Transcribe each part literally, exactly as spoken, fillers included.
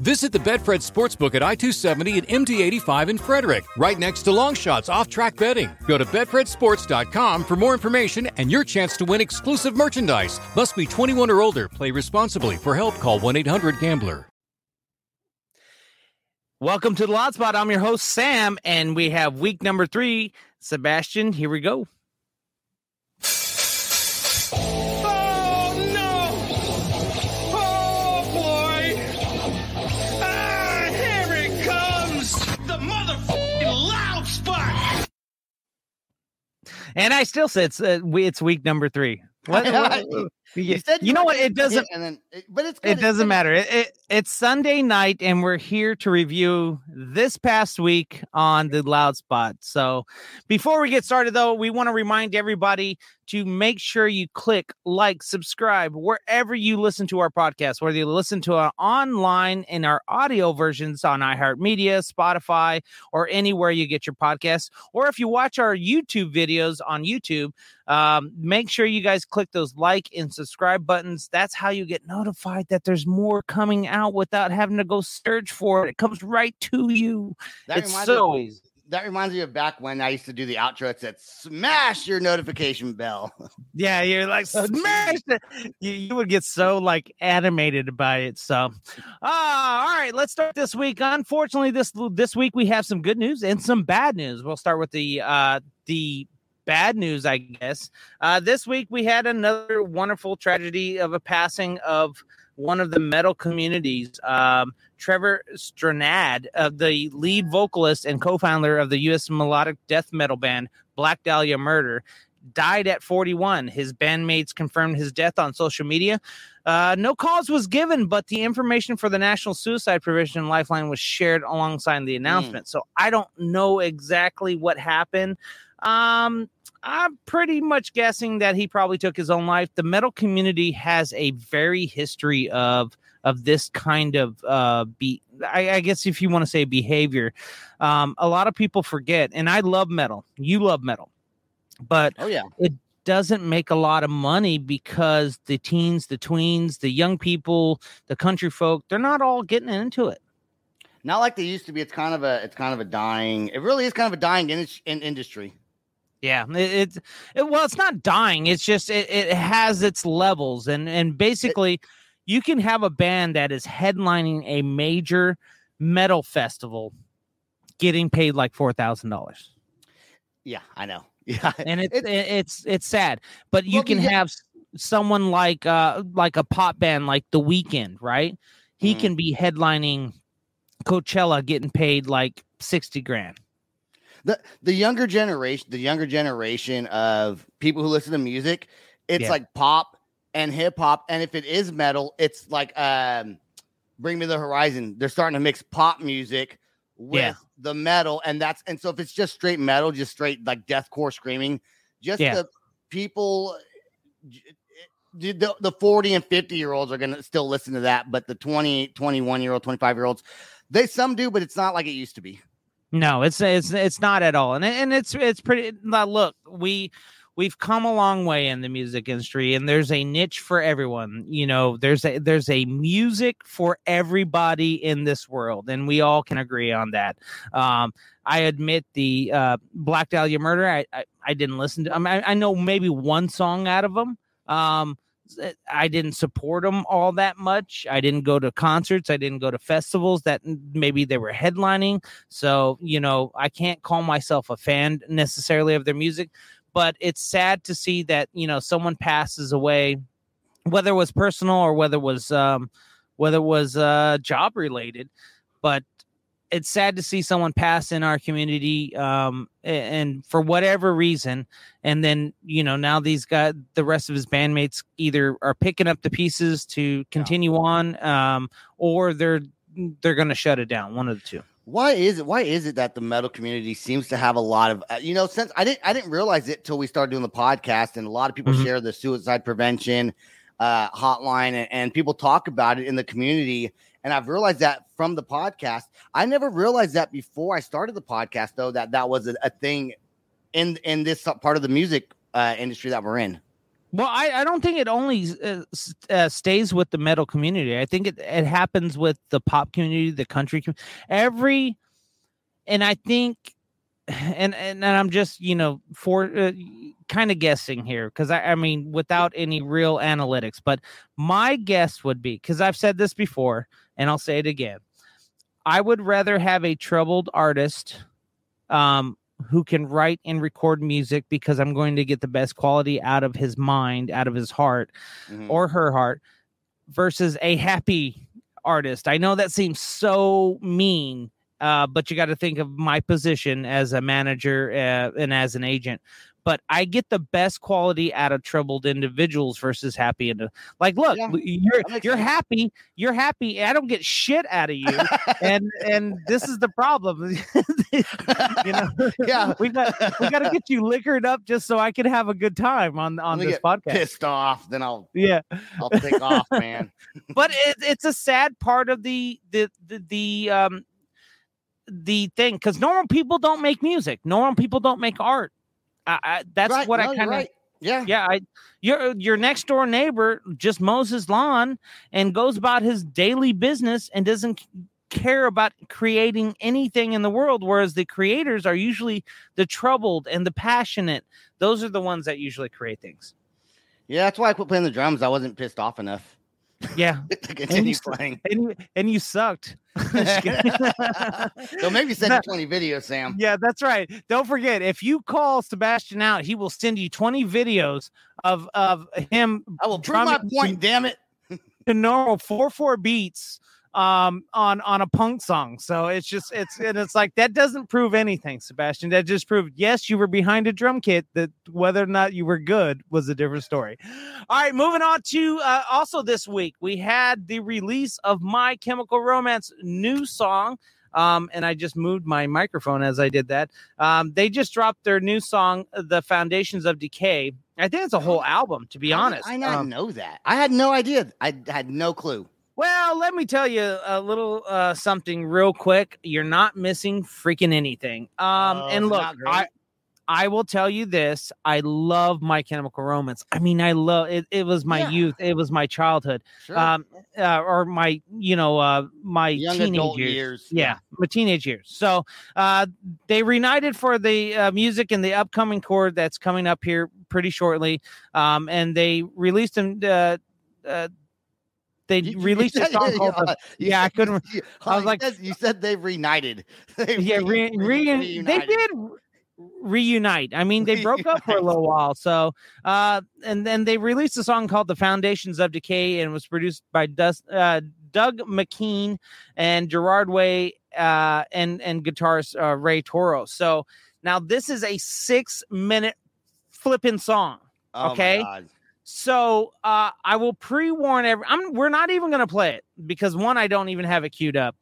Visit the Betfred Sportsbook at I two seventy and M D eighty-five in Frederick, right next to Longshots Off-Track Betting. Go to Betfred Sports dot com for more information and your chance to win exclusive merchandise. Must be twenty-one or older. Play responsibly. For help, call one eight hundred gambler. Welcome to The Lot Spot. I'm your host, Sam, and we have week number three. Sebastian, here we go. And I still said it's, uh, it's week number three. What, I know, what, you, you, said you know what? It doesn't. And then, but it's good. It doesn't it's matter. It, it it's Sunday night, and we're here to review this past week on the Loud Spot. So, before we get started, though, we want to remind everybody to make sure you click like, subscribe wherever you listen to our podcast, whether you listen to our online and our audio versions on iHeartMedia, Spotify, or anywhere you get your podcasts, or if you watch our YouTube videos on YouTube. Um, make sure you guys click those like and subscribe buttons. That's how you get notified that there's more coming out without having to go search for it. It comes right to you. That it's so easy. That reminds me of back when I used to do the outro. It said, smash your notification bell. Yeah, you're like, smash it. You, you would get so, like, animated about it. So, uh, all right, let's start this week. Unfortunately, this this week we have some good news and some bad news. We'll start with the uh, the bad news, I guess. Uh, this week we had another wonderful tragedy of a passing of one of the metal communities, um, Trevor Strnad, uh, the lead vocalist and co-founder of the U S melodic death metal band Black Dahlia Murder, died at forty-one. His bandmates confirmed his death on social media. Uh, no cause was given, but the information for the National Suicide Prevention Lifeline was shared alongside the announcement. Mm. So I don't know exactly what happened. Um, I'm pretty much guessing that he probably took his own life. The metal community has a very history of of this kind of, uh, be, I, I guess if you want to say behavior. Um, a lot of people forget, and I love metal. You love metal. But oh, yeah. It doesn't make a lot of money because the teens, the tweens, the young people, the country folk, they're not all getting into it. Not like they used to be. It's kind of a, it's kind of a dying, it really is kind of a dying in, in industry. Yeah, it's it, well, it's not dying. It's just it, it has its levels, and and basically, it, you can have a band that is headlining a major metal festival, getting paid like four thousand dollars. Yeah, I know. Yeah, and it's it, it, it's it's sad, but you well, can yeah. have someone like uh like a pop band like The Weeknd, right? He mm. can be headlining Coachella, getting paid like sixty grand. The the younger generation, the younger generation of people who listen to music, it's yeah. like pop and hip hop. And if it is metal, it's like um, Bring Me the Horizon. They're starting to mix pop music with yeah. the metal. And that's and so if it's just straight metal, just straight like deathcore screaming, just yeah. the people, the, the forty and fifty year olds are going to still listen to that. But the twenty, twenty-one year old, twenty-five year olds, they some do, but it's not like it used to be. No, it's it's it's not at all, and and it's it's pretty. Look, we we've come a long way in the music industry, and there's a niche for everyone. You know, there's a there's a music for everybody in this world, and we all can agree on that. Um, I admit the uh, Black Dahlia Murder. I, I I didn't listen to. I, mean, I I know maybe one song out of them. Um, I didn't support them all that much. I didn't go to concerts. I didn't go to festivals that maybe they were headlining. So, you know, I can't call myself a fan necessarily of their music, but it's sad to see that, you know, someone passes away, whether it was personal or whether it was, um, whether it was uh, job related, but it's sad to see someone pass in our community, um, and for whatever reason. And then, you know, now these guys, the rest of his bandmates either are picking up the pieces to continue yeah. on, um, or they're, they're going to shut it down. One of the two. Why is it, why is it that the metal community seems to have a lot of, uh, you know, since I didn't, I didn't realize it till we started doing the podcast, and a lot of people mm-hmm. share the suicide prevention, uh, hotline, and, and people talk about it in the community. And I've realized that from the podcast. I never realized that before I started the podcast, though, that that was a, a thing in, in this part of the music uh, industry that we're in. Well, I, I don't think it only uh, uh, stays with the metal community. I think it, it happens with the pop community, the country community, every, and I think, and, and, and I'm just, you know, for uh, kind of guessing here, because I, I mean, without any real analytics, but my guess would be, because I've said this before, and I'll say it again, I would rather have a troubled artist um, who can write and record music, because I'm going to get the best quality out of his mind, out of his heart, mm-hmm. or her heart, versus a happy artist. I know that seems so mean, uh, but you got to think of my position as a manager uh, and as an agent. But I get the best quality out of troubled individuals versus happy. And like, look, yeah, you're you're happy, you're happy. I don't get shit out of you, and and this is the problem. You know, yeah, we got we got to get you liquored up just so I can have a good time on on this podcast. Pissed off, then I'll yeah, I'll take off, man. But it, it's a sad part of the the the, the um the thing, because normal people don't make music, normal people don't make art. I, I, that's right. what no, I kind of, right. yeah, yeah. I, your, your next door neighbor just mows his lawn and goes about his daily business and doesn't care about creating anything in the world. Whereas the creators are usually the troubled and the passionate. Those are the ones that usually create things. Yeah. That's why I quit playing the drums. I wasn't pissed off enough. Yeah. to continue and you, playing. And, and you sucked. So maybe send you twenty videos, Sam. Yeah, that's right. Don't forget, if you call Sebastian out, he will send you twenty videos of of him. I will prove my point, damn it. The normal four four beats um on on a punk song. So it's just it's and it's like, that doesn't prove anything, Sebastian. That just proved, yes, you were behind a drum kit. That whether or not you were good was a different story. All right, moving on to uh, also this week we had the release of My Chemical Romance new song, um and I just moved my microphone as I did that. Um they just dropped their new song, The Foundations of Decay. I think it's a whole album, to be How honest. Did I not um, know that? I had no idea. I had no clue. Well, let me tell you a little uh, something real quick. You're not missing freaking anything. Um, oh, and look, I, I will tell you this. I love My Chemical Romance. I mean, I love it. It was my yeah. youth. It was my childhood, sure. um, uh, or my, you know, uh, my young teenage adult years. years. Yeah, yeah, my teenage years. So uh, they reunited for the uh, music in the upcoming chord that's coming up here pretty shortly. Um, and they released them. Uh, uh, They you, released you said, a song called. Uh, the, yeah, said, I couldn't. You, I was like, said, you said they reunited. They yeah, re, re, re, they did reunite. I mean, they reunited. broke up for a little while. So, uh, and then they released a song called "The Foundations of Decay" and was produced by Dust, uh, Doug McKean and Gerard Way, uh, and and guitarist uh, Ray Toro. So now this is a six-minute flipping song. Oh, okay. My God. So uh, I will pre-warn every. I'm, we're not even going to play it because, one, I don't even have it queued up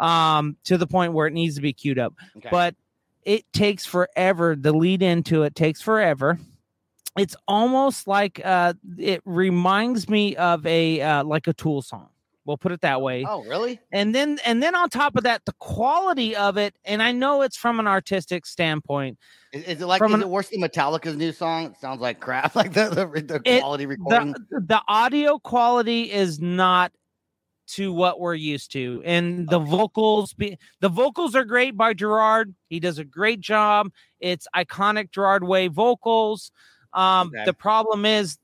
um, to the point where it needs to be queued up. Okay. But it takes forever. The lead into it takes forever. It's almost like uh, it reminds me of a uh, like a Tool song. We'll put it that way. Oh, really? And then and then on top of that, the quality of it. And I know it's from an artistic standpoint. Is, is it like from is an, it worse than Metallica's new song? It sounds like crap. Like the, the, the it, quality recording. The, the audio quality is not to what we're used to. And the okay. vocals, be, the vocals are great by Gerard. He does a great job. It's iconic Gerard Way vocals. Um, okay. The problem is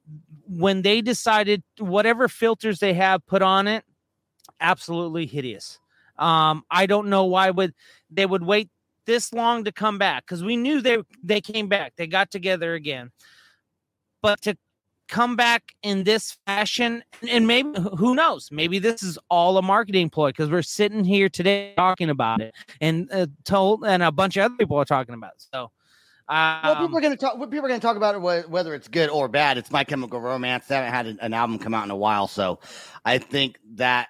when they decided whatever filters they have put on it, absolutely hideous. Um, I don't know why would they would wait this long to come back, because we knew they they came back. They got together again. But to come back in this fashion, and maybe, who knows, maybe this is all a marketing ploy, because we're sitting here today talking about it, and uh, told and a bunch of other people are talking about it. So um, well, people are going to talk people are going to talk about it, whether it's good or bad. It's My Chemical Romance. They haven't had an album come out in a while, so I think that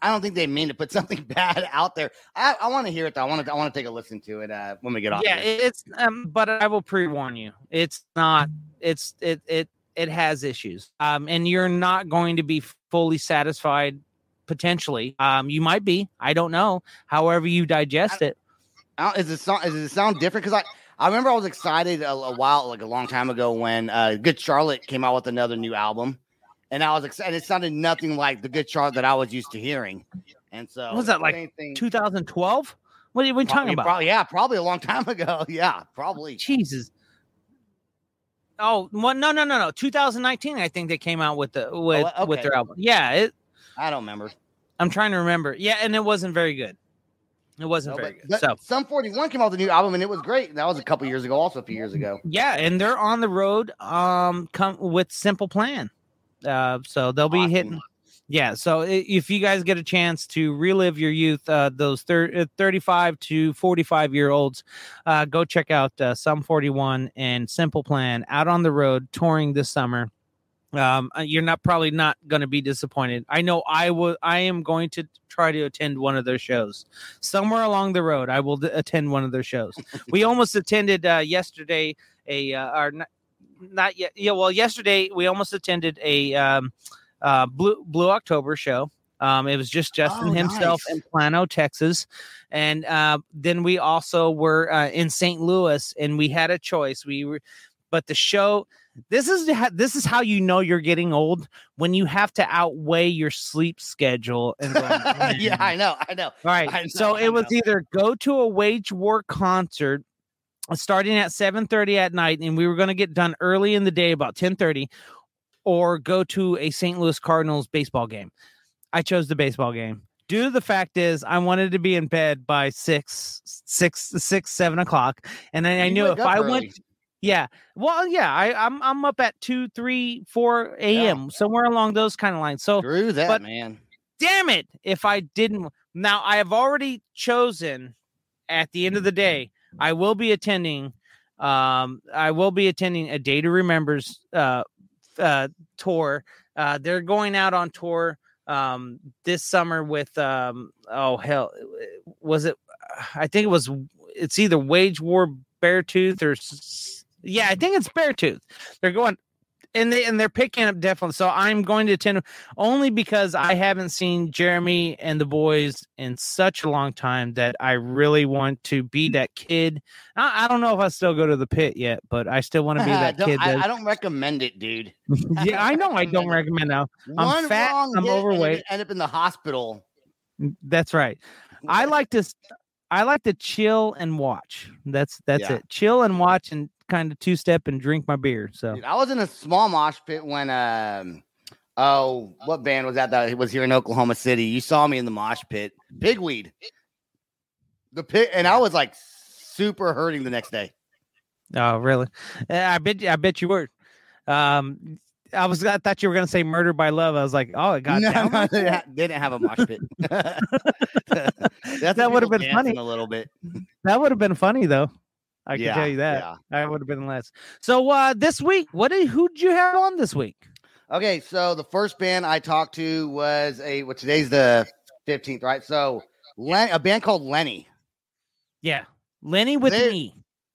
I don't think they mean to put something bad out there. I, I want to hear it, though. I want to I want to take a listen to it uh, when we get off. Yeah, it's. Um, but I will pre-warn you. It's not. It's it it it has issues. Um, and you're not going to be fully satisfied potentially. Um, you might be. I don't know. However you digest I, it. I don't, is it sound, does it sound different? Because I, I remember I was excited a, a while, like a long time ago, when uh, Good Charlotte came out with another new album. And I was excited. It sounded nothing like the Good Charlotte that I was used to hearing. And so, what was that, like twenty twelve? What are we probably, talking about? Probably, yeah, probably a long time ago. Yeah, probably. Jesus. Oh, well, no, no, no, no. twenty nineteen, I think they came out with the with, oh, okay. with their album. Yeah. It, I don't remember. I'm trying to remember. Yeah, and it wasn't very good. It wasn't no, very good. So Sum forty-one came out with a new album, and it was great. That was a couple years ago, also a few years ago. Yeah, and they're on the road um, come with Simple Plan. Uh, so they'll be awesome. hitting. Yeah, so if you guys get a chance to relive your youth, uh, those thirty, thirty-five to forty-five-year-olds, uh, go check out uh, Sum forty-one and Simple Plan out on the road touring this summer. Um, you're not probably not going to be disappointed. I know I will. I am going to try to attend one of their shows somewhere along the road. I will d- attend one of their shows. We almost attended uh, yesterday a uh, our n- not yet. Yeah, well, yesterday we almost attended a. Um, Uh, Blue Blue October show. Um, it was just Justin oh, himself nice. in Plano, Texas, and uh, then we also were uh, in Saint Louis, and we had a choice. We were, but the show. This is this is how you know you're getting old, when you have to outweigh your sleep schedule. And run. yeah, I know, I know. All right, know, so it was either go to a Wage War concert starting at seven thirty at night, and we were going to get done early in the day, about ten thirty. Or go to a Saint Louis Cardinals baseball game. I chose the baseball game. Due to the fact is, I wanted to be in bed by six, six, six, seven o'clock, and I, I knew if I early. went, yeah, well, yeah, I, I'm I'm up at two, three, four a m yeah. somewhere along those kind of lines. So through that, but, man, damn it, if I didn't. Now I have already chosen. At the end of the day, I will be attending. Um, I will be attending a Day to Remember's. Uh, Uh, tour. Uh, they're going out on tour um, this summer with um, oh hell, was it? I think it was. It's either Wage War, Beartooth, or yeah, I think it's Beartooth. They're going and they and they're picking up definitely. So I'm going to attend only because I haven't seen Jeremy and the boys in such a long time that I really want to be that kid. I, I don't know if I still go to the pit yet, but I still want to be that kid. That... I, I don't recommend it, dude. yeah, I know. I don't recommend it. I'm fat. I'm overweight. End up in the hospital. That's right. I like to. I like to chill and watch. That's that's yeah. it. Chill and watch and kind of two step and drink my beer. So dude, I was in a small mosh pit when um oh what band was that that was here in Oklahoma City? You saw me in the mosh pit, Pigweed. The pit, and I was like super hurting the next day. Oh really? I bet I bet you were. Um, I was I thought you were gonna say Murder by Love. I was like, oh, it got no, down. No, they didn't have a mosh pit. That would have been funny a little bit. That would have been funny though. I can yeah, tell you that. Yeah. I would have been less. So uh, this week, what did who did you have on this week? Okay, so the first band I talked to was a well, today's the fifteenth, right? So Len, a band called Lenny. Yeah, Lenny with an E.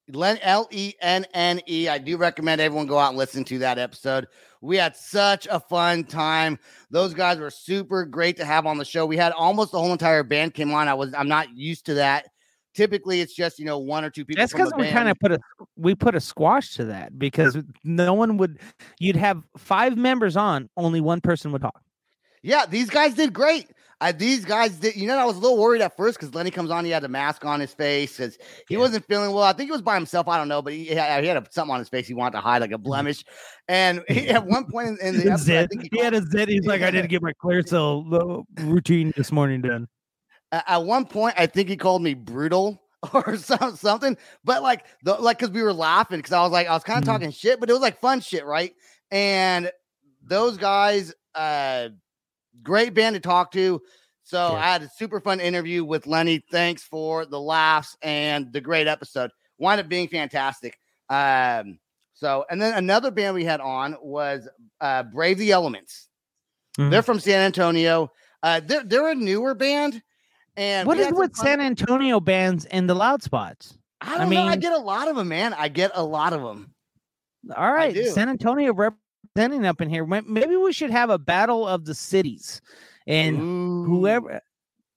Len L E N N E. I do recommend everyone go out and listen to that episode. We had such a fun time. Those guys were super great to have on the show. We had almost the whole entire band came on. I was I'm not used to that. Typically, it's just, you know, one or two people. That's because we kind of put a we put a squash to that because no one would. You'd have five members on, only one person would talk. Yeah, these guys did great. I, these guys did. You know, I was a little worried at first because Lenny comes on, he had a mask on his face because he yeah. wasn't feeling well. I think he was by himself. I don't know, but he, he had, he had a, something on his face he wanted to hide, like a blemish. And he, at one point in, in the episode, I think he, he had a zit. He's like, I didn't get my clear cell routine this morning done. At one point, I think he called me brutal or some, something, but like, the, like, cause we were laughing. Cause I was like, I was kind of mm-hmm. talking shit, but it was like fun shit. Right. And those guys, uh, great band to talk to. So yeah. I had a super fun interview with Lenny. Thanks for the laughs and the great episode. Wound up being fantastic. Um, so, and then another band we had on was, uh, Brave the Elements. Mm-hmm. They're from San Antonio. Uh, they're, they're a newer band. And what is with San Antonio bands and the loud spots? I don't I mean, know. I get a lot of them, man. I get a lot of them. All right. San Antonio representing up in here. Maybe we should have a battle of the cities And Ooh. whoever,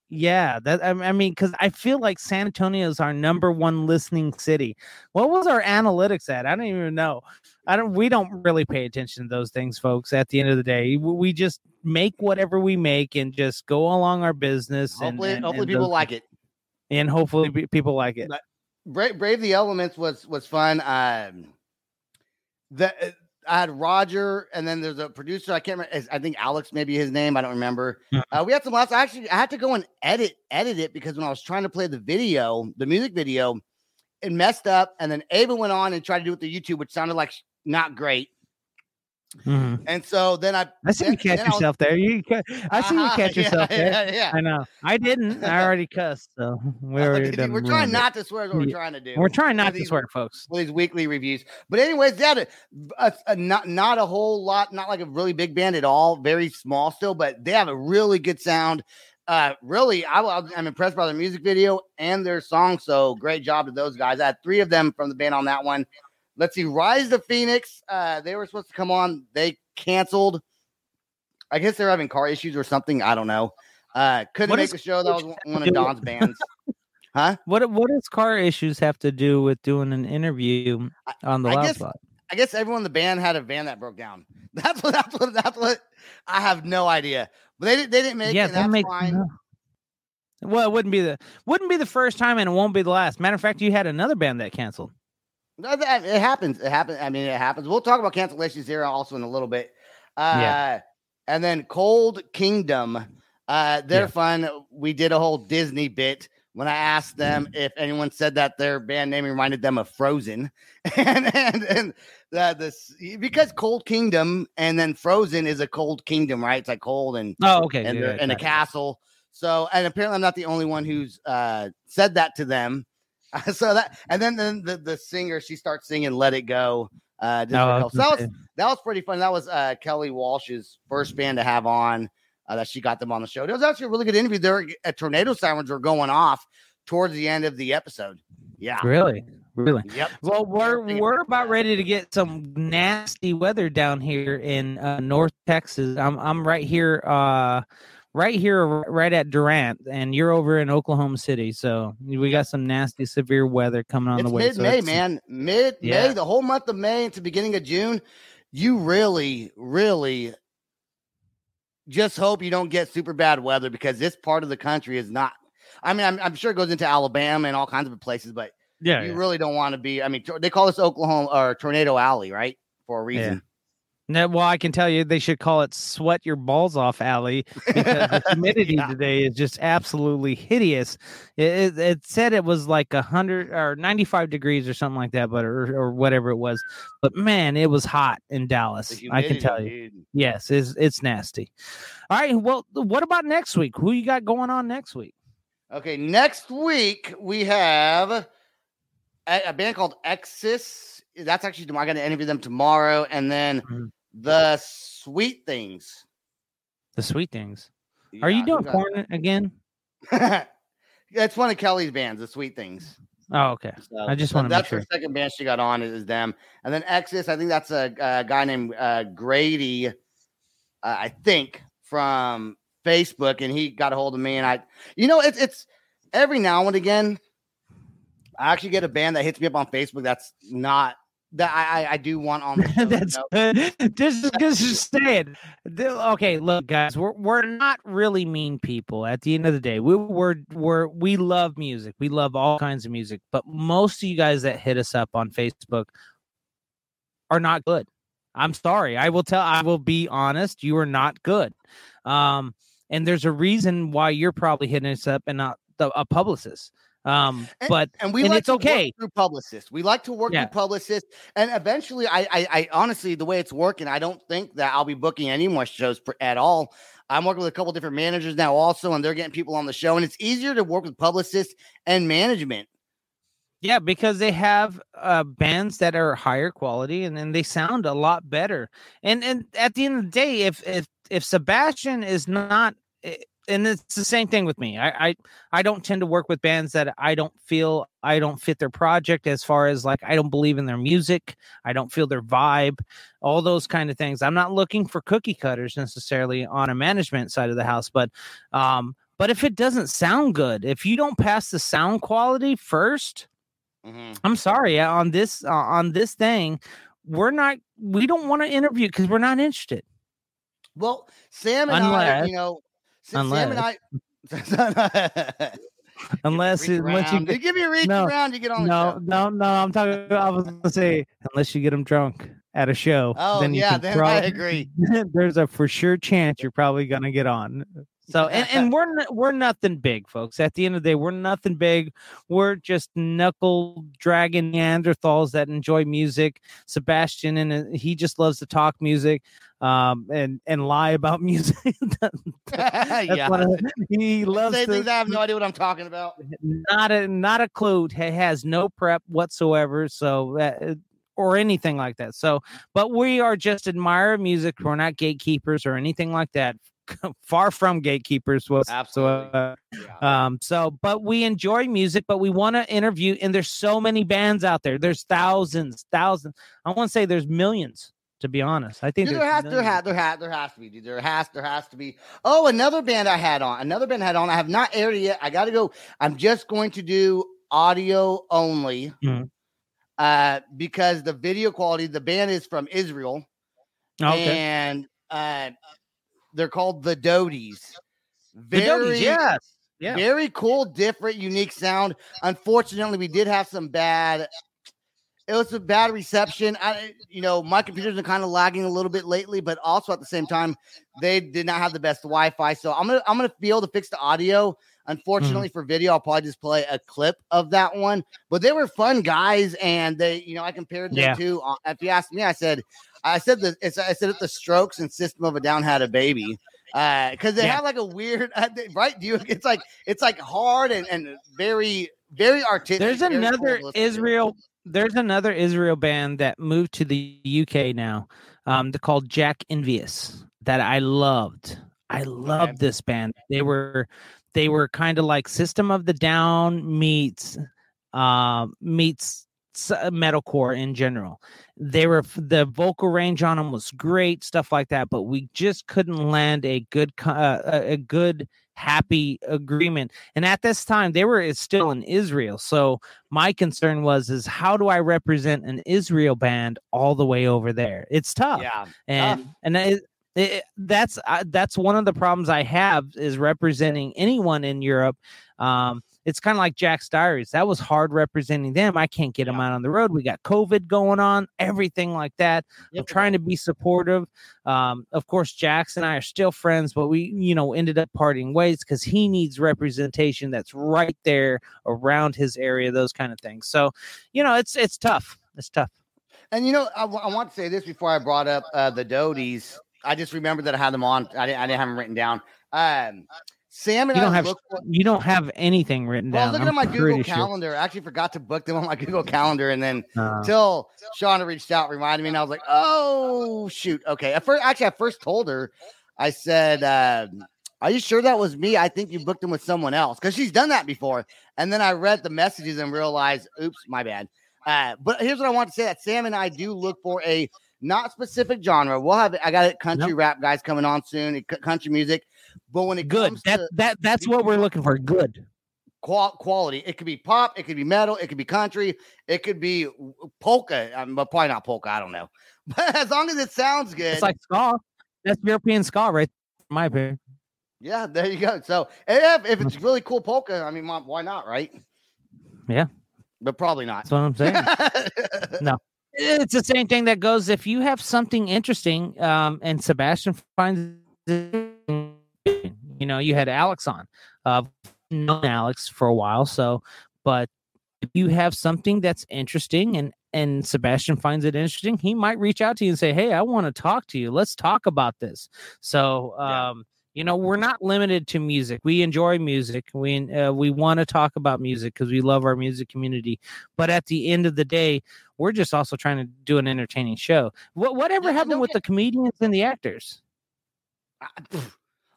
yeah, that I, I mean, because I feel like San Antonio is our number one listening city. What was our analytics at? I don't even know. I don't. We don't really pay attention to those things, folks. At the end of the day, we just make whatever we make and just go along our business. Hopefully, and, and, hopefully and people those, like it, and hopefully people like it. Brave, Brave the Elements was was fun. Um, the. I had Roger, and then there's a producer. I can't remember. I think Alex, maybe his name. I don't remember. Uh, we had some laughs. I actually, I had to go and edit, edit it because when I was trying to play the video, the music video, it messed up. And then Ava went on and tried to do it with the YouTube, which sounded like not great. Mm-hmm. And so then I, I see you catch yourself there. You, I see you catch yourself there. I know. I didn't. I already cussed. So we're, done we're trying not to swear. Is what we're trying to do. We're trying not to swear, folks. With these weekly reviews. But anyways, that a, a, a not not a whole lot. Not like a really big band at all. Very small still, but they have a really good sound. Uh, really, I, I'm impressed by their music video and their song. So great job to those guys. I had three of them from the band on that one. Let's see, Rise the Phoenix. Uh, they were supposed to come on. They canceled. I guess they're having car issues or something. I don't know. Uh, couldn't what make the show. That was one of Don's bands. Huh? What What does car issues have to do with doing an interview on the live spot? I guess everyone in the band had a van that broke down. That's what. That's what. That's what. I have no idea. But they didn't. They didn't make yeah, it. That that's makes, fine. No. Well, it wouldn't be the wouldn't be the first time, and it won't be the last. Matter of fact, you had another band that canceled. It happens. It happens. I mean, it happens. We'll talk about cancellations here also in a little bit. Uh, yeah. And then Cold Kingdom. Uh, they're yeah. fun. We did a whole Disney bit when I asked them mm. if anyone said that their band name reminded them of Frozen. and and, and uh, this, because Cold Kingdom and then Frozen is a Cold Kingdom, right? It's like cold and, oh, okay. and, yeah, right, and right. a castle. So, and apparently I'm not the only one who's uh, said that to them. So that, and then, then the, the singer, she starts singing "Let It Go." Uh, no, so that was that was pretty fun. That was uh, Kelly Walsh's first band to have on. Uh, that she got them on the show. It was actually a really good interview. There, uh, tornado sirens were going off towards the end of the episode. Yeah, really, really. Yep. Well, we're we're about ready to get some nasty weather down here in uh, North Texas. I'm I'm right here. Uh, Right here, right at Durant, and you're over in Oklahoma City, so we got some nasty, severe weather coming on it's the way. Mid-May, so it's mid-May, man. Mid-May, yeah. The whole month of May into beginning of June, you really, really just hope you don't get super bad weather because this part of the country is not – I mean, I'm, I'm sure it goes into Alabama and all kinds of places, but yeah, you yeah. really don't want to be – I mean, they call this Oklahoma or Tornado Alley, right, for a reason. Yeah. No, well, I can tell you they should call it Sweat Your Balls Off Alley because the humidity yeah. today is just absolutely hideous. It, it, it said it was like one hundred or ninety-five degrees or something like that, but or, or whatever it was. But, man, it was hot in Dallas. I can tell you. Dude. Yes, it's, it's nasty. All right, well, what about next week? Who you got going on next week? Okay, next week we have a, a band called Exis. That's actually tomorrow. I got to interview them tomorrow. And then mm-hmm. the Sweet Things. The Sweet Things. Yeah, are you doing porn again? That's one of Kelly's bands, The Sweet Things. Oh, okay. So, I just so want to make sure. That's her second band she got on is them. And then Exis, I think that's a, a guy named uh, Grady, uh, I think, from Facebook. And he got a hold of me. And I, you know, it's it's every now and again, I actually get a band that hits me up on Facebook that's not. That I, I, I do want on the show. That's uh, this is just saying. Okay, look, guys, we're we're not really mean people. At the end of the day, we we're, we're we love music. We love all kinds of music. But most of you guys that hit us up on Facebook are not good. I'm sorry. I will tell. I will be honest. You are not good. Um, and there's a reason why you're probably hitting us up and not the, a publicist. Um, and, but and we and like it's to okay work through publicists. We like to work yeah. through publicists, and eventually, I, I, I honestly, the way it's working, I don't think that I'll be booking any more shows per, at all. I'm working with a couple different managers now, also, and they're getting people on the show, and it's easier to work with publicists and management. Yeah, because they have uh, bands that are higher quality, and then they sound a lot better. And and at the end of the day, if if if Sebastian is not and it's the same thing with me. I, I I don't tend to work with bands that I don't feel I don't fit their project, as far as like I don't believe in their music, I don't feel their vibe, all those kind of things. I'm not looking for cookie cutters necessarily on a management side of the house, but um, but if it doesn't sound good, if you don't pass the sound quality first, mm-hmm. I'm sorry on this uh, on this thing, we're not we don't want to interview because we're not interested. Well, Sam and Unless, I, you know. Since unless, Sam and I, unless, you unless you, you give me a reach no, around, you get on. No, the show. no, no. I'm talking. I was gonna say unless you get them drunk at a show. Oh, then you yeah, can then probably, I agree. There's a for sure chance you're probably gonna get on. So and, and we're we're nothing big, folks. At the end of the day, we're nothing big. We're just knuckle dragging Neanderthals that enjoy music. Sebastian and he just loves to talk music, um, and and lie about music. yeah, I, he loves. Say to, things I have no idea what I'm talking about. Not a not a clue. He has no prep whatsoever. So. Uh, or anything like that. So, but we are just admirer of music. We're not gatekeepers or anything like that. Far from gatekeepers was absolutely uh, yeah. um so but we enjoy music, but we want to interview, and there's so many bands out there. There's thousands thousands I want to say there's millions, to be honest. I think dude, there, has, there has there has there has to be dude. there has there has to be oh another band I had on another band I had on I have not aired it yet. I gotta go. I'm just going to do audio only, mm-hmm. uh because the video quality, the band is from Israel, okay. and uh they're called The Dodies. Very, the Dodies, yes. Yeah. Very cool, different, unique sound. Unfortunately, we did have some bad, it was a bad reception. I, you know, my computer's been kind of lagging a little bit lately, but also at the same time, they did not have the best Wi-Fi. So I'm going to, I'm going to be able to fix the audio. Unfortunately mm. for video, I'll probably just play a clip of that one, but they were fun guys. And they, you know, I compared them yeah. to, uh, if you asked me, I said, I said that I said that the Strokes and System of a Down had a baby, because uh, they yeah. had like a weird uh, they, right. Do you, it's like it's like hard and, and very very artistic. There's very another cool Israel. To. There's another Israel band that moved to the U K now. Um, they're called Jack Envious. That I loved. I loved okay. this band. They were they were kind of like System of the Down meets uh, meets. metalcore in general. They were the vocal range on them was great, stuff like that, but we just couldn't land a good uh, a good happy agreement. And at this time they were still in Israel, so my concern was is how do I represent an Israel band all the way over there? It's tough. Yeah, and tough. and it, it, that's uh, that's one of the problems I have is representing anyone in Europe. um It's kind of like Jax Diaries. That was hard representing them. I can't get them out on the road. We got COVID going on, everything like that. Yep. I'm trying to be supportive. Um, of course, Jax and I are still friends, but we, you know, ended up parting ways because he needs representation that's right there around his area, those kind of things. So, you know, it's it's tough. It's tough. And, you know, I, w- I want to say this before I brought up uh, the Dodies. I just remembered that I had them on. I didn't, I didn't have them written down. Um Sam and you don't I have looked, you don't have anything written well, down. I was looking I'm at my Google calendar. Sure. I actually forgot to book them on my Google calendar, and then until uh, Shauna reached out, reminded me, and I was like, "Oh shoot, okay." I first, actually, I first told her, I said, uh, "Are you sure that was me? I think you booked them with someone else," because she's done that before. And then I read the messages and realized, "Oops, my bad." Uh, but here's what I want to say: that Sam and I do look for a not specific genre. We'll have I got country yep. rap guys coming on soon. Country music. But when it good, comes that, to that, that's what we're looking for. Good qual- quality. It could be pop. It could be metal. It could be country. It could be polka. Um, but probably not polka. I don't know. But as long as it sounds good, it's like ska. That's European ska, right? In my opinion. Yeah, there you go. So if, if it's really cool polka, I mean, why not, right? Yeah, but probably not. That's what I'm saying. No. It's the same thing that goes if you have something interesting, um, and Sebastian finds it. You know, you had Alex on, uh, known Alex for a while. So, but if you have something that's interesting and, and Sebastian finds it interesting, he might reach out to you and say, "Hey, I want to talk to you. Let's talk about this." So, um, yeah. You know, we're not limited to music. We enjoy music. We uh, we want to talk about music because we love our music community. But at the end of the day, we're just also trying to do an entertaining show. What whatever happened with the comedians and the actors?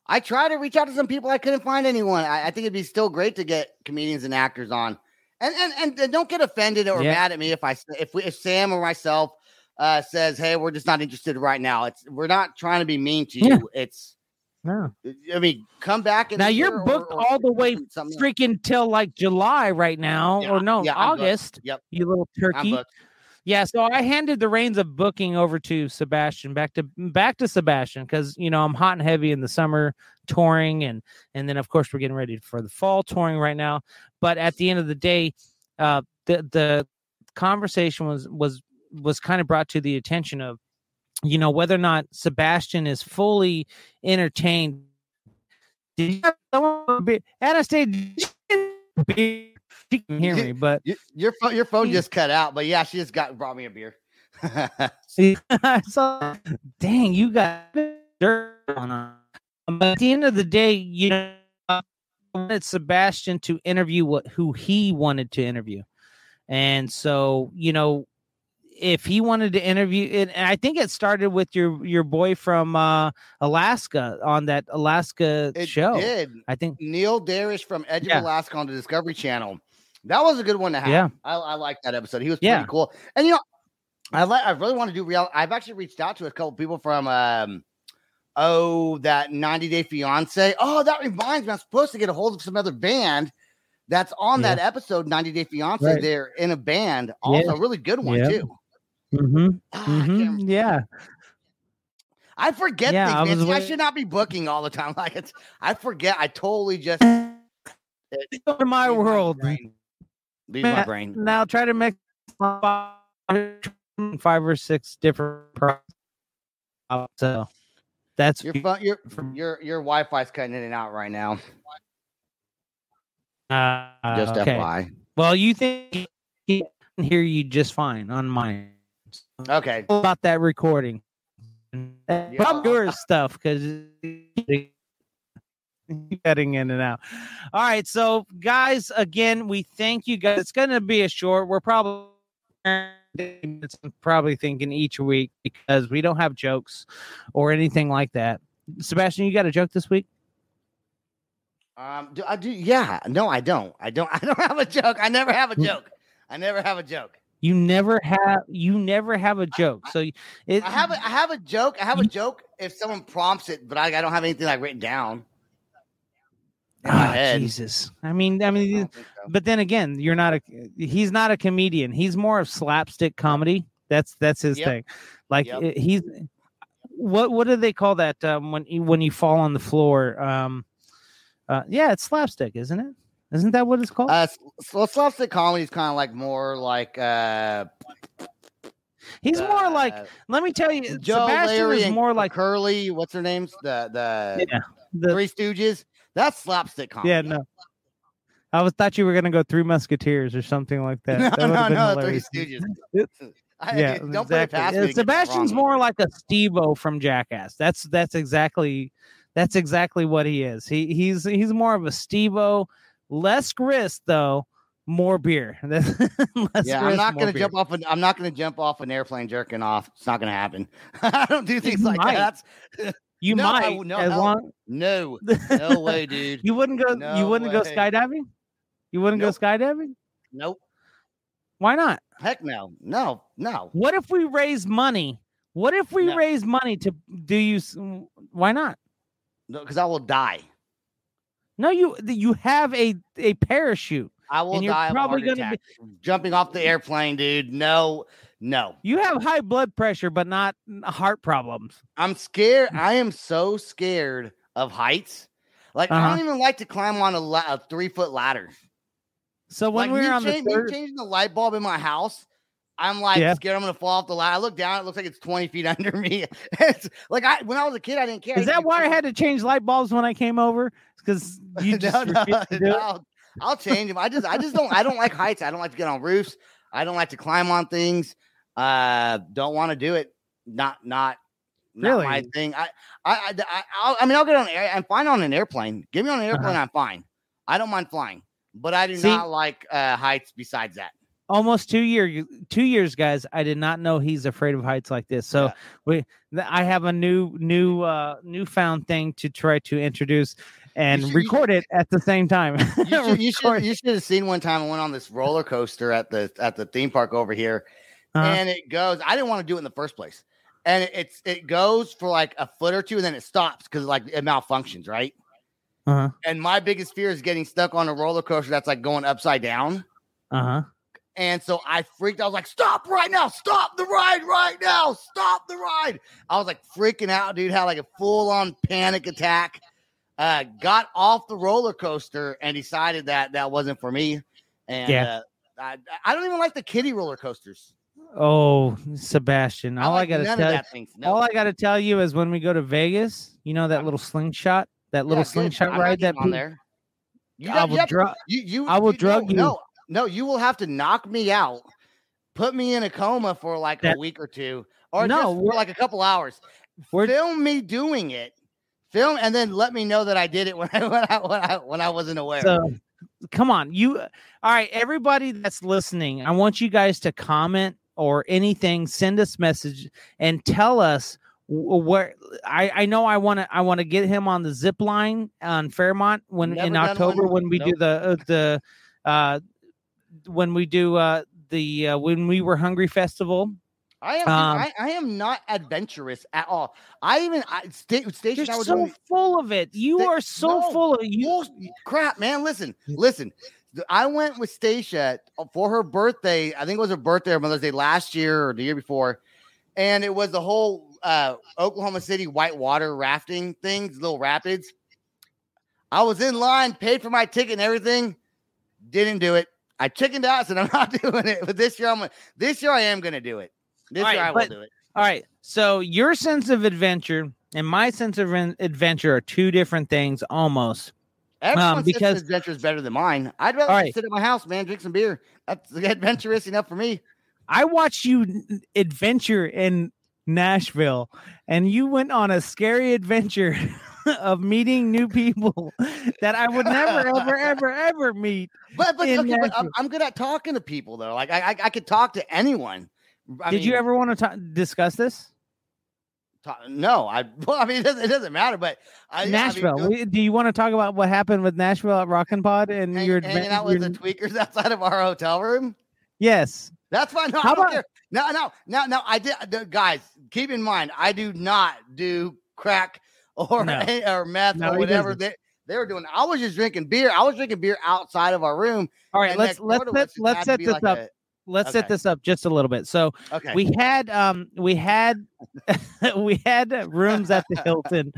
I tried to reach out to some people. I couldn't find anyone. I, I think it'd be still great to get comedians and actors on. And and and don't get offended or yeah. mad at me if I if we if Sam or myself uh, says, hey, we're just not interested right now. It's we're not trying to be mean to you. Yeah. It's no. I mean, come back and now you're booked or, or, all the way freaking else. till like July right now, yeah. or no yeah, August. Yep, you little turkey. Yeah, so I handed the reins of booking over to Sebastian, back to back to Sebastian, because you know I'm hot and heavy in the summer touring, and and then of course we're getting ready for the fall touring right now. But at the end of the day, uh, the the conversation was was was kind of brought to the attention of, you know, whether or not Sebastian is fully entertained. Did you have someone be Anastasia? Be- She can hear me, but your phone, your phone just cut out. But yeah, she just got brought me a beer. See, I saw. Dang, you got dirt on her. But at the end of the day, you know, I wanted Sebastian to interview what who he wanted to interview, and so you know, if he wanted to interview, and I think it started with your your boy from uh, Alaska on that Alaska it show. Did. I think Neil Darish from Edge yeah. of Alaska on the Discovery Channel. That was a good one to have. Yeah. I, I like that episode. He was pretty yeah. cool. And, you know, I like. I really want to do real. I've actually reached out to a couple people from, um, oh, that ninety Day Fiance. Oh, that reminds me. I'm supposed to get a hold of some other band that's on yeah. that episode, ninety Day Fiance. Right. They're in a band. Also, yeah. a really good one, yeah. too. Mm-hmm. Ah, mm-hmm. I yeah. I forget. Yeah, things, I, was I should not be booking all the time. Like it's. I forget. I totally just. It's my world. My Leave my brain. Now try to make five or six different products. So that's your fun, your your your Wi-Fi's cutting in and out right now. Uh, just okay. F Y I. Well, you think I can hear you just fine on mine. Okay. About that recording. Yeah. Probably yours stuff because heading in and out. All right, so guys, again, we thank you guys. It's going to be a short. We're probably probably thinking each week because we don't have jokes or anything like that. Sebastian, you got a joke this week? Um, do I do? Yeah, no, I don't. I don't. I don't have a joke. I never have a joke. I never have a joke. You never have. You never have a joke. I, so it, I have. A, I have a joke. I have a joke if someone prompts it, but I, I don't have anything like written down. Oh, Jesus. I mean, I mean, I so. But then again, you're not a, he's not a comedian. He's more of slapstick comedy. That's, that's his yep. thing. Like yep. it, he's, what, what do they call that? Um, when you, when you fall on the floor, um, uh, yeah, it's slapstick, isn't it? Isn't that what it's called? Uh, so slapstick comedy is kind of like more like, uh, he's uh, more like, let me tell you, Joe Sebastian Larry is more like Curly. What's their names? The, the, yeah, the Three Stooges. That's slapstick comedy. Yeah, no. I was thought you were gonna go Three Musketeers or something like that. No, that no, no, hilarious. Three Stooges. I, yeah, dude, don't exactly. put it past me. Sebastian's more way. like a Steve-O from Jackass. That's that's exactly that's exactly what he is. He he's he's more of a Steve-O, less grist though, more beer. less yeah, I'm not gonna beer. jump off. An, I'm not gonna jump off an airplane jerking off. It's not gonna happen. I don't do things you like might. that. You no, might no, as no, long no, no way, dude. you wouldn't go. No you wouldn't way. go skydiving. You wouldn't nope. go skydiving. Nope. Why not? Heck no, no, no. What if we raise money? What if we no. raise money to do you? Why not? No, because I will die. No, you you have a, a parachute. I will die. Probably of a heart attack. Be... Jumping off the airplane, dude. No. No, you have high blood pressure, but not heart problems. I'm scared. I am so scared of heights. Like uh-huh. I don't even like to climb on a, la- a three foot ladder. So when like, we were on change, the third... changing the light bulb in my house, I'm like yeah. scared I'm gonna fall off the ladder. I look down; it looks like it's twenty feet under me. It's like I when I was a kid, I didn't care. Is that why I had to change light bulbs when I came over? Because you just no, no, no. I'll, I'll change them. I just I just don't I don't like heights. I don't like to get on roofs. I don't like to climb on things. Uh, don't want to do it. Not, not, not really? my thing. I, I, I, I'll, I mean, I'll get on air. I'm fine on an airplane. Get me on an airplane. Uh-huh. I'm fine. I don't mind flying, but I do See? not like uh, heights besides that. almost two years, two years, guys. I did not know he's afraid of heights like this. So yeah. we, I have a new, new, uh, newfound thing to try to introduce and should, record it at the same time. You should, you, should, you should have seen one time I went on this roller coaster at the at the theme park over here, uh-huh. and it goes. I didn't want to do it in the first place, and it, it's it goes for like a foot or two, and then it stops because like it malfunctions, right? Uh-huh. And my biggest fear is getting stuck on a roller coaster that's like going upside down. Uh huh. And so I freaked. I was like, stop right now. Stop the ride right now. Stop the ride. I was like freaking out, dude. Had like a full on panic attack. Uh, got off the roller coaster and decided that that wasn't for me. And yeah. uh, I, I don't even like the kiddie roller coasters. Oh, Sebastian. All I, like I got to tell you, no. all I got to tell you is when we go to Vegas, you know, that little slingshot, that little yeah, slingshot I'm ride that on there. You I will, dr- you, you, I will you drug know, you. No. No, you will have to knock me out, put me in a coma for like that, a week or two, or no, just for like a couple hours. Film me doing it, film, and then let me know that I did it when I when I when I, when I wasn't aware. So, come on, you. All right, everybody that's listening, I want you guys to comment or anything. Send us message and tell us where. I, I know I want to I want to get him on the zip line on Fairmont when Never in October one. when we nope. do the uh, the. Uh, when we do uh the uh, when we were hungry festival. I am um, I, I am not adventurous at all. I even I sta- station you're I was so doing, full of it. You sta- are so no, full of you crap, man. Listen, listen. I went with Stacia for her birthday. I think it was her birthday or Mother's Day last year or the year before, and it was the whole uh Oklahoma City whitewater rafting things, little rapids. I was in line, paid for my ticket and everything, didn't do it. I chickened out, and I'm not doing it. But this year, I'm this year I am going to do it. This all year right, I but, will do it. All right. So your sense of adventure and my sense of adventure are two different things, almost. Everyone's um, because adventure is better than mine. I'd rather right. sit at my house, man, drink some beer. That's adventurous enough for me. I watched you adventure in Nashville, and you went on a scary adventure. Of meeting new people that I would never, ever, ever, ever meet. But, but, okay, but I'm, I'm good at talking to people, though. Like I, I, I could talk to anyone. I Did mean, you ever want to t- discuss this? Talk, no, I. Well, I mean, it doesn't, it doesn't matter. But I, Nashville. I mean, we, do you want to talk about what happened with Nashville at Rockin Pod and hang, your hanging out with your, the tweakers outside of our hotel room? Yes, that's fine. No, How I don't about, care. No, no, no, no. I did, guys. Keep in mind, I do not do crack. Or, no. or meth no, or whatever they, they were doing. I was just drinking beer. I was drinking beer outside of our room. All right, let's let's let's, let's set this like up. A, let's okay. set this up just a little bit. So okay. we had um we had we had rooms at the Hilton,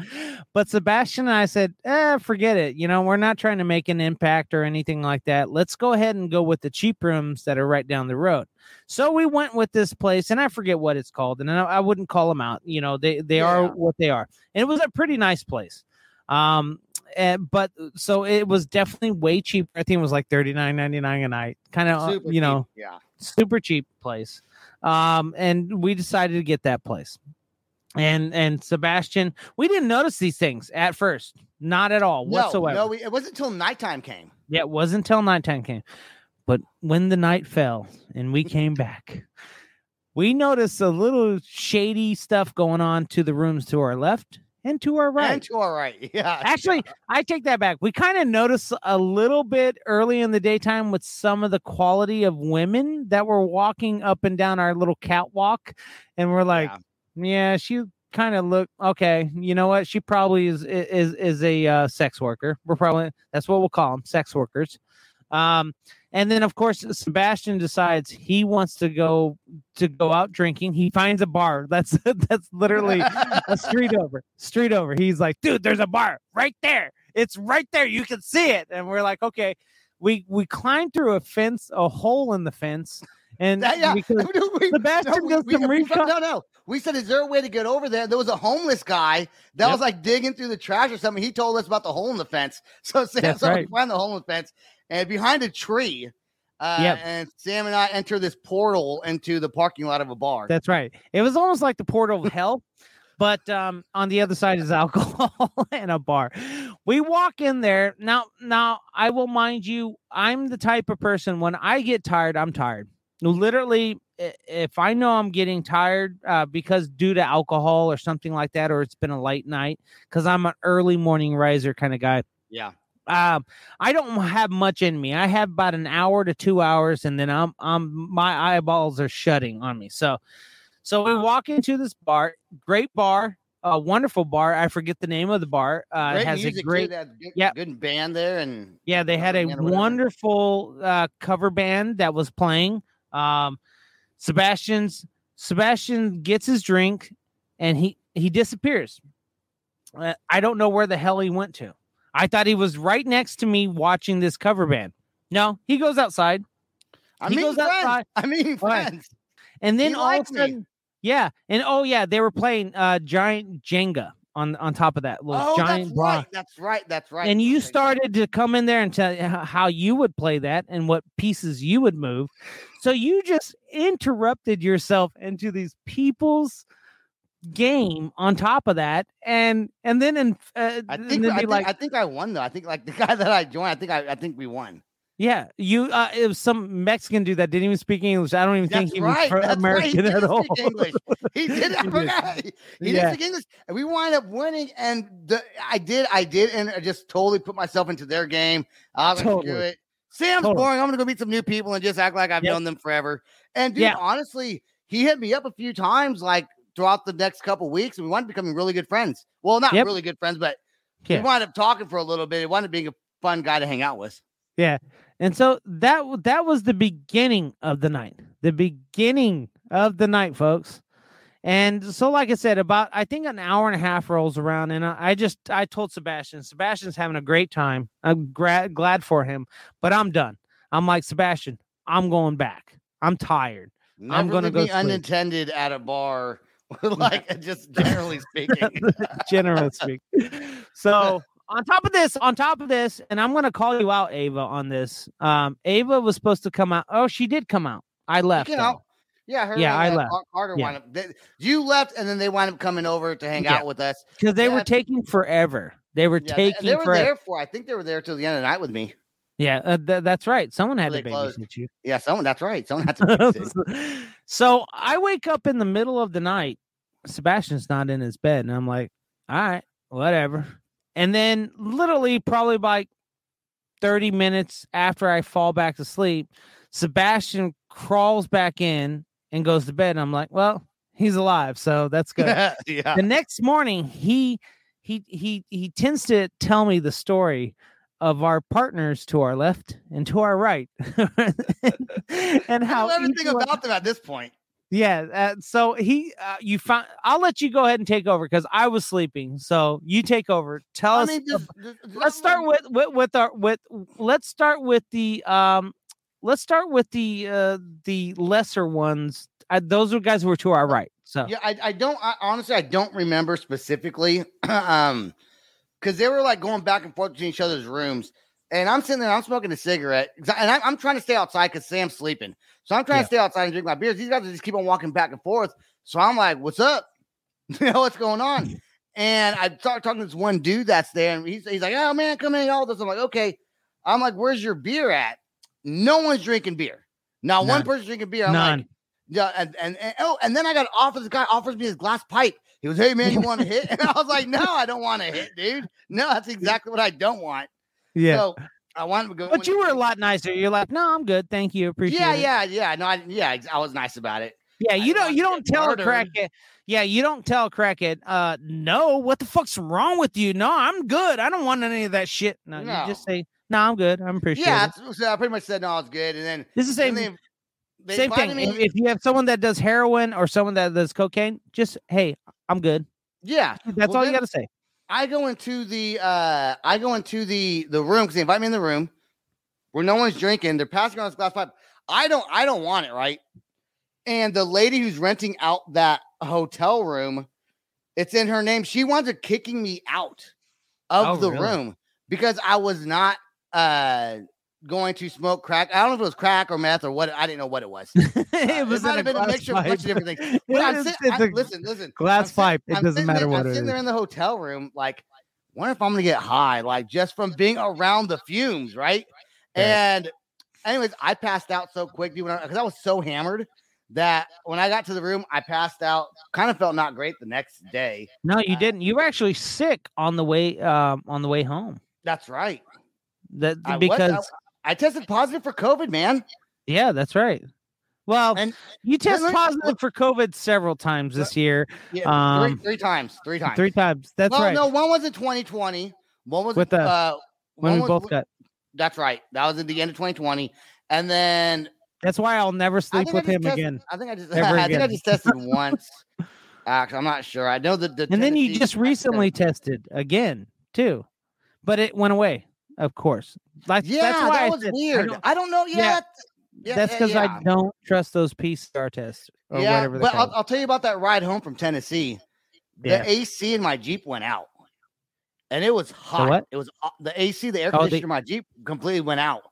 but Sebastian and I said, eh, forget it. You know, we're not trying to make an impact or anything like that. Let's go ahead and go with the cheap rooms that are right down the road. So we went with this place, and I forget what it's called, and I, I wouldn't call them out. You know, they, they yeah. are what they are. And it was a pretty nice place. Um, and, but so it was definitely way cheaper. I think it was like thirty-nine ninety-nine a night, kind of, you know, cheap. yeah, super cheap place. Um, and we decided to get that place. And and Sebastian, we didn't notice these things at first, not at all no, whatsoever. No, we, it wasn't until nighttime came. Yeah, it wasn't until nighttime came. But when the night fell and we came back, we noticed a little shady stuff going on to the rooms to our left and to our right. And to our right, yeah. Actually, yeah. I take that back. We kind of noticed a little bit early in the daytime with some of the quality of women that were walking up and down our little catwalk. And we're like, yeah, yeah she kind of looked, okay, you know what? She probably is is is a uh, sex worker. We're probably, that's what we'll call them, sex workers. Um, and then of course Sebastian decides he wants to go to go out drinking. He finds a bar. That's that's literally a street over. Street over. He's like, dude, there's a bar right there. It's right there. You can see it. And we're like, okay. We we climbed through a fence, a hole in the fence, and yeah, yeah. Because we, Sebastian no, does we, some we, recon- no, no. We said, is there a way to get over there? There was a homeless guy that yep. was like digging through the trash or something. He told us about the hole in the fence. So Sam so right. we find the hole in the fence. And behind a tree, uh, yep. and Sam and I enter this portal into the parking lot of a bar. That's right. It was almost like the portal of hell, but um, on the other side is alcohol and a bar. We walk in there. Now, now I will mind you, I'm the type of person, when I get tired, I'm tired. literally, if I know I'm getting tired uh, because due to alcohol or something like that, or it's been a late night, because I'm an early morning riser kind of guy. Yeah. Um, I don't have much in me. I have about an hour to two hours, and then I'm, I'm, my eyeballs are shutting on me. So, so we walk into this bar, great bar, a wonderful bar. I forget the name of the bar. Uh, great it has music a great, too, good, yeah, good band there, and yeah, they had a wonderful uh, cover band that was playing. Um, Sebastian's Sebastian gets his drink, and he he disappears. Uh, I don't know where the hell he went to. I thought he was right next to me watching this cover band. No, he goes outside. I mean, friends. I mean, friends. And then all of a sudden, yeah. And oh, yeah, they were playing uh, giant Jenga on, on top of that. Little oh, giant that's block. right. That's right. That's right. And you started to come in there and tell how you would play that and what pieces you would move. So you just interrupted yourself into these people's game on top of that, and and then in uh, I think I think, like, I think I won though. I think like the guy that I joined, I think I, I think we won. Yeah, you uh, it was some Mexican dude that didn't even speak English. I don't even that's think right. he was American right. he at all. English. He did. I forgot. He, he yeah. didn't speak English, and we wind up winning. And the, I did, I did, and I just totally put myself into their game. I'm gonna totally. do it. Sam's totally. boring. I'm gonna go meet some new people and just act like I've yep. known them forever. And dude, yeah. honestly, he hit me up a few times, like. Throughout the next couple weeks, and we wound up becoming really good friends. Well, not yep. really good friends, but yeah. we wound up talking for a little bit. It wound up being a fun guy to hang out with. Yeah, and so that that was the beginning of the night. The beginning of the night, folks. And so, like I said, about I think an hour and a half rolls around, and I, I just I told Sebastian, Sebastian's having a great time. I'm gra- glad for him, but I'm done. I'm like Sebastian, I'm going back. I'm tired. Never I'm going to go sleep. Unintended at a bar. Like just generally speaking, generally speaking. So on top of this, on top of this, and I'm going to call you out, Ava, on this. Um, Ava was supposed to come out. Oh, she did come out. I left. You know, yeah. Her yeah. I left. Carter yeah. wound up. They, you left. And then they wound up coming over to hang yeah. out with us because they yeah. were taking forever. They were yeah, taking They were forever. there for, I think they were there till the end of the night with me. Yeah, uh, th- that's right. Someone had really to babysit closed. you. Yeah, someone. That's right. Someone had to babysit. So I wake up in the middle of the night. Sebastian's not in his bed, and I'm like, "All right, whatever." And then, literally, probably like thirty minutes after I fall back to sleep, Sebastian crawls back in and goes to bed. And I'm like, "Well, he's alive, so that's good." yeah. The next morning, he he he he tends to tell me the story of our partners to our left and to our right, and how I everything about them at this point. Yeah, uh, so he, uh, you found. I'll let you go ahead and take over because I was sleeping. So you take over. Tell I us. Mean, just, just, let's start with, with with our with. Let's start with the um. Let's start with the uh the lesser ones. I, those are guys who were to our right. So yeah, I I don't I, honestly I don't remember specifically. um. Because they were like going back and forth between each other's rooms. And I'm sitting there, I'm smoking a cigarette. And I'm, I'm trying to stay outside because Sam's sleeping. So I'm trying yeah. to stay outside and drink my beers. These guys just keep on walking back and forth. So I'm like, what's up? You know, what's going on? And I start talking to this one dude that's there. And he's, he's like, oh, man, come in. All this. I'm like, okay. I'm like, where's your beer at? No one's drinking beer. Not None. one person's drinking beer. I'm None. like, yeah. And, and, and oh, and then I got an offer. This guy offers me his glass pipe. He was, hey, man, you want to hit? And I was like, no, I don't want to hit, dude. No, that's exactly what I don't want. Yeah. So I wanted to go. But you were a lot nicer. You're like, no, I'm good. Thank you. Appreciate yeah, it. Yeah, yeah, yeah. No, I, yeah, I was nice about it. Yeah, you don't, you don't tell a crackhead. Yeah, you don't tell crackhead, uh, no, what the fuck's wrong with you? No, I'm good. I don't want any of that shit. No, no. You just say, no, I'm good. I'm appreciating it. Yeah, so I pretty much said, no, I was good. And then this is the same. They Same thing. Me. If you have someone that does heroin or someone that does cocaine, just, hey, I'm good. Yeah. That's well, all you got to say. I go into the, uh, I go into the, the room because they invite me in the room where no one's drinking. They're passing around this glass pipe. I don't, I don't want it. Right. And the lady who's renting out that hotel room, it's in her name. She winds up kicking me out of oh, the really? room because I was not, uh, going to smoke crack. I don't know if it was crack or meth or what. I didn't know what it was. it, uh, it was might have been a mixture pipe. of a bunch of different things. But I'm sit, I, listen, listen. Glass I'm pipe. Sit, it I'm doesn't matter there, what I'm it is. I'm sitting there in the hotel room, like, wonder if I'm going to get high, like just from being around the fumes, right? right. And anyways, I passed out so quick, dude, because I, I was so hammered that when I got to the room, I passed out. Kind of felt not great the next day. No, you uh, didn't. You were actually sick on the way um, on the way home. That's right. That I because was, I, I tested positive for COVID, man. Yeah, that's right. Well, and you test positive for COVID several times this year. Yeah, um, three, three times, three times, three times. That's well, right. No, one was in twenty twenty. One was with the, uh, when we was, both got. That's right. That was at the end of twenty twenty, and then that's why I'll never sleep with him tested, again. I think I just, I, I think I just tested once. Actually, I'm not sure. I know that. The and then you just recently tested again too, but it went away, of course. Like, yeah, that's why that I was said, weird. I don't, I don't know yet. Yeah. Yeah, that's because yeah, yeah. I don't trust those P C R tests or yeah, whatever. But I'll, I'll tell you about that ride home from Tennessee. The yeah. A C in my Jeep went out, and it was hot. What? It was the A C, the air oh, conditioner in my Jeep completely went out,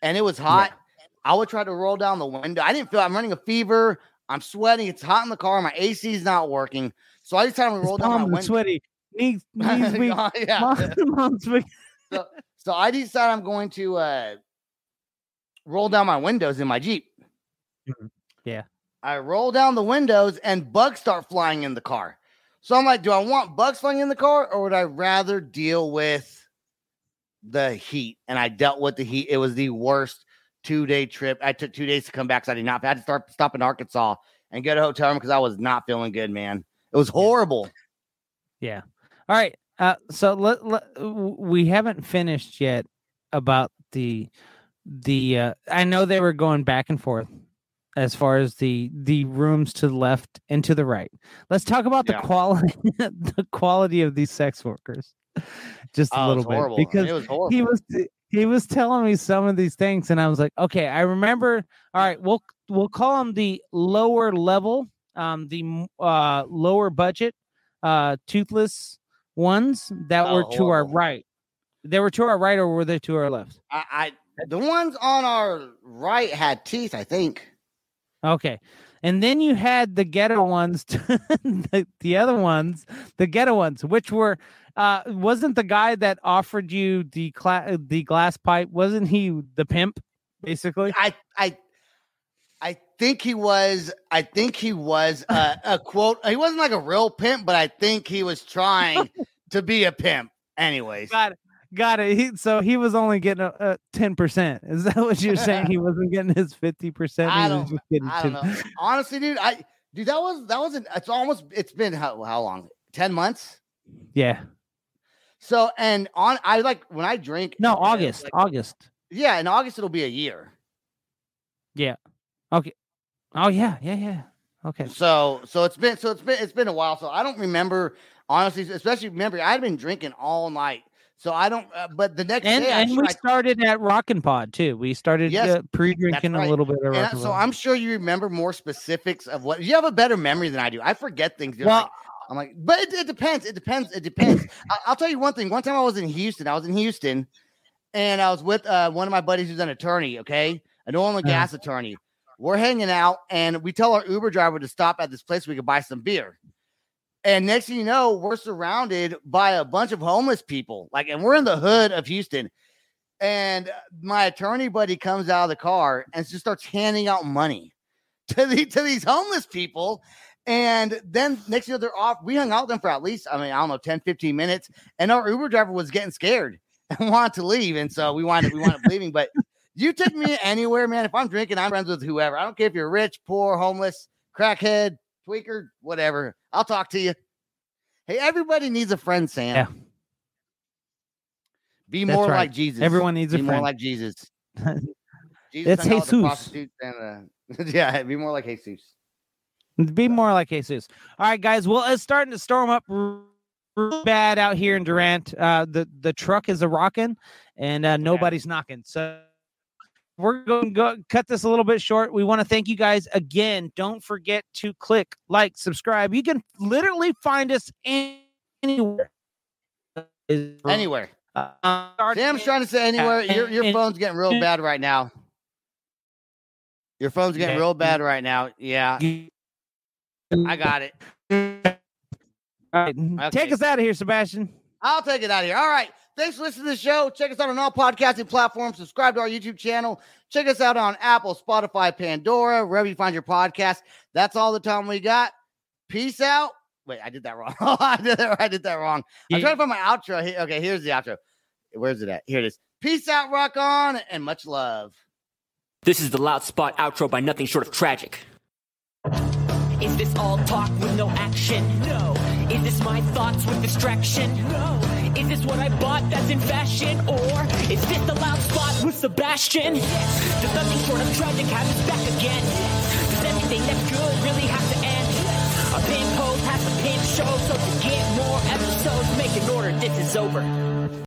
and it was hot. Yeah. I would try to roll down the window. I didn't feel. I'm running a fever. I'm sweating. It's hot in the car. My A C is not working. So I just had to roll down my window. Sweaty. Knees, knees weak. oh, yeah. Mom, mom's weak. so, so I decided I'm going to. Uh, roll down my windows in my Jeep. Yeah. I roll down the windows and bugs start flying in the car. So I'm like, do I want bugs flying in the car or would I rather deal with the heat? And I dealt with the heat. It was the worst two day trip. I took two days to come back. So I did not, I had to start stop in Arkansas and get a hotel room because I was not feeling good, man. It was horrible. Yeah. All right. Uh, so let, let, we haven't finished yet about the, The uh, I know they were going back and forth as far as the the rooms to the left and to the right. Let's talk about yeah. the quality the quality of these sex workers just a oh, little bit horrible. Because it was horrible. he was he was telling me some of these things and I was like, okay, I remember. All right, we'll we'll call them the lower level, um, the uh, lower budget, uh, toothless ones that oh, were horrible. to our right. They were to our right, or were they to our left? I. I The ones on our right had teeth, I think. Okay. And then you had the ghetto ones, to, the, the other ones, the ghetto ones, which were, uh, wasn't the guy that offered you the cla- the glass pipe? Wasn't he the pimp, basically? I I, I think he was, I think he was a, a quote. He wasn't like a real pimp, but I think he was trying to be a pimp anyways. Got it. Got it. He, so he was only getting a, a ten percent. Is that what you're saying? He wasn't getting his fifty percent. I don't, I don't know. Honestly, dude, I dude, that was that wasn't. It's almost. It's been how how long? Ten months. Yeah. So and on, I like when I drink. No, August, like, August. Yeah, in August it'll be a year. Yeah. Okay. Oh yeah, yeah, yeah. Okay. So so it's been so it's been it's been a while. So I don't remember honestly, especially remember I had been drinking all night. So I don't, uh, but the next and, day. And actually, we started at Rockin Pod too. We started yes, uh, pre-drinking right. a little bit. Of and, so I'm sure you remember more specifics of what you have a better memory than I do. I forget things. Well, like, I'm like, but it, it depends. It depends. It depends. I, I'll tell you one thing. One time I was in Houston, I was in Houston and I was with uh, one of my buddies who's an attorney. Okay. An oil and gas uh, attorney. We're hanging out and we tell our Uber driver to stop at this place. We could buy some beer. And next thing you know, we're surrounded by a bunch of homeless people. Like, and we're in the hood of Houston. And my attorney buddy comes out of the car and just starts handing out money to the, to these homeless people. And then next thing you know, they're off. We hung out with them for at least, I mean, I don't know, ten, fifteen minutes. And our Uber driver was getting scared and wanted to leave. And so we wanted, we wanted leaving. But you took me anywhere, man. If I'm drinking, I'm friends with whoever. I don't care if you're rich, poor, homeless, crackhead, tweaker, whatever. I'll talk to you. Hey, everybody needs a friend, Sam. Yeah. Be That's more right. like Jesus. Everyone needs be a friend. Be more like Jesus. Jesus That's Jesus. And, uh, yeah, be more like Jesus. Be more like Jesus. All right, guys. Well, it's starting to storm up real bad out here in Durant. Uh, the, the truck is a-rocking, and uh, nobody's knocking. So we're going to go cut this a little bit short. We want to thank you guys again. Don't forget to click, like, subscribe. You can literally find us anywhere. Anywhere. Uh, Sam's trying to say anywhere. Your your phone's getting real bad right now. Your phone's getting real bad right now. Yeah. I got it. All right. Okay. Take us out of here, Sebastian. I'll take it out of here. All right. Thanks for listening to the show. Check us out on all podcasting platforms. Subscribe to our YouTube channel. Check us out on Apple, Spotify, Pandora, wherever you find your podcast. That's all the time we got. Peace out. Wait, I did that wrong. I did that, I did that wrong. Yeah. I'm trying to find my outro. Okay, here's the outro. Where's it at? Here it is. Peace out, rock on, and much love. This is the Loud Spot outro by Nothing Short of Tragic. Is this all talk with no action? No. Is this my thoughts with distraction? No. Is this what I bought that's in fashion? Or is this the Loud Spot with Sebastian? Yes. Does Nothing Short of Tragic have his back again? Yes. Does everything that's good really have to end? Yes. Our pimp hoes have to pimp show, so to get more episodes, make an order, this is over.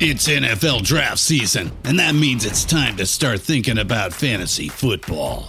It's N F L draft season, and that means it's time to start thinking about fantasy football.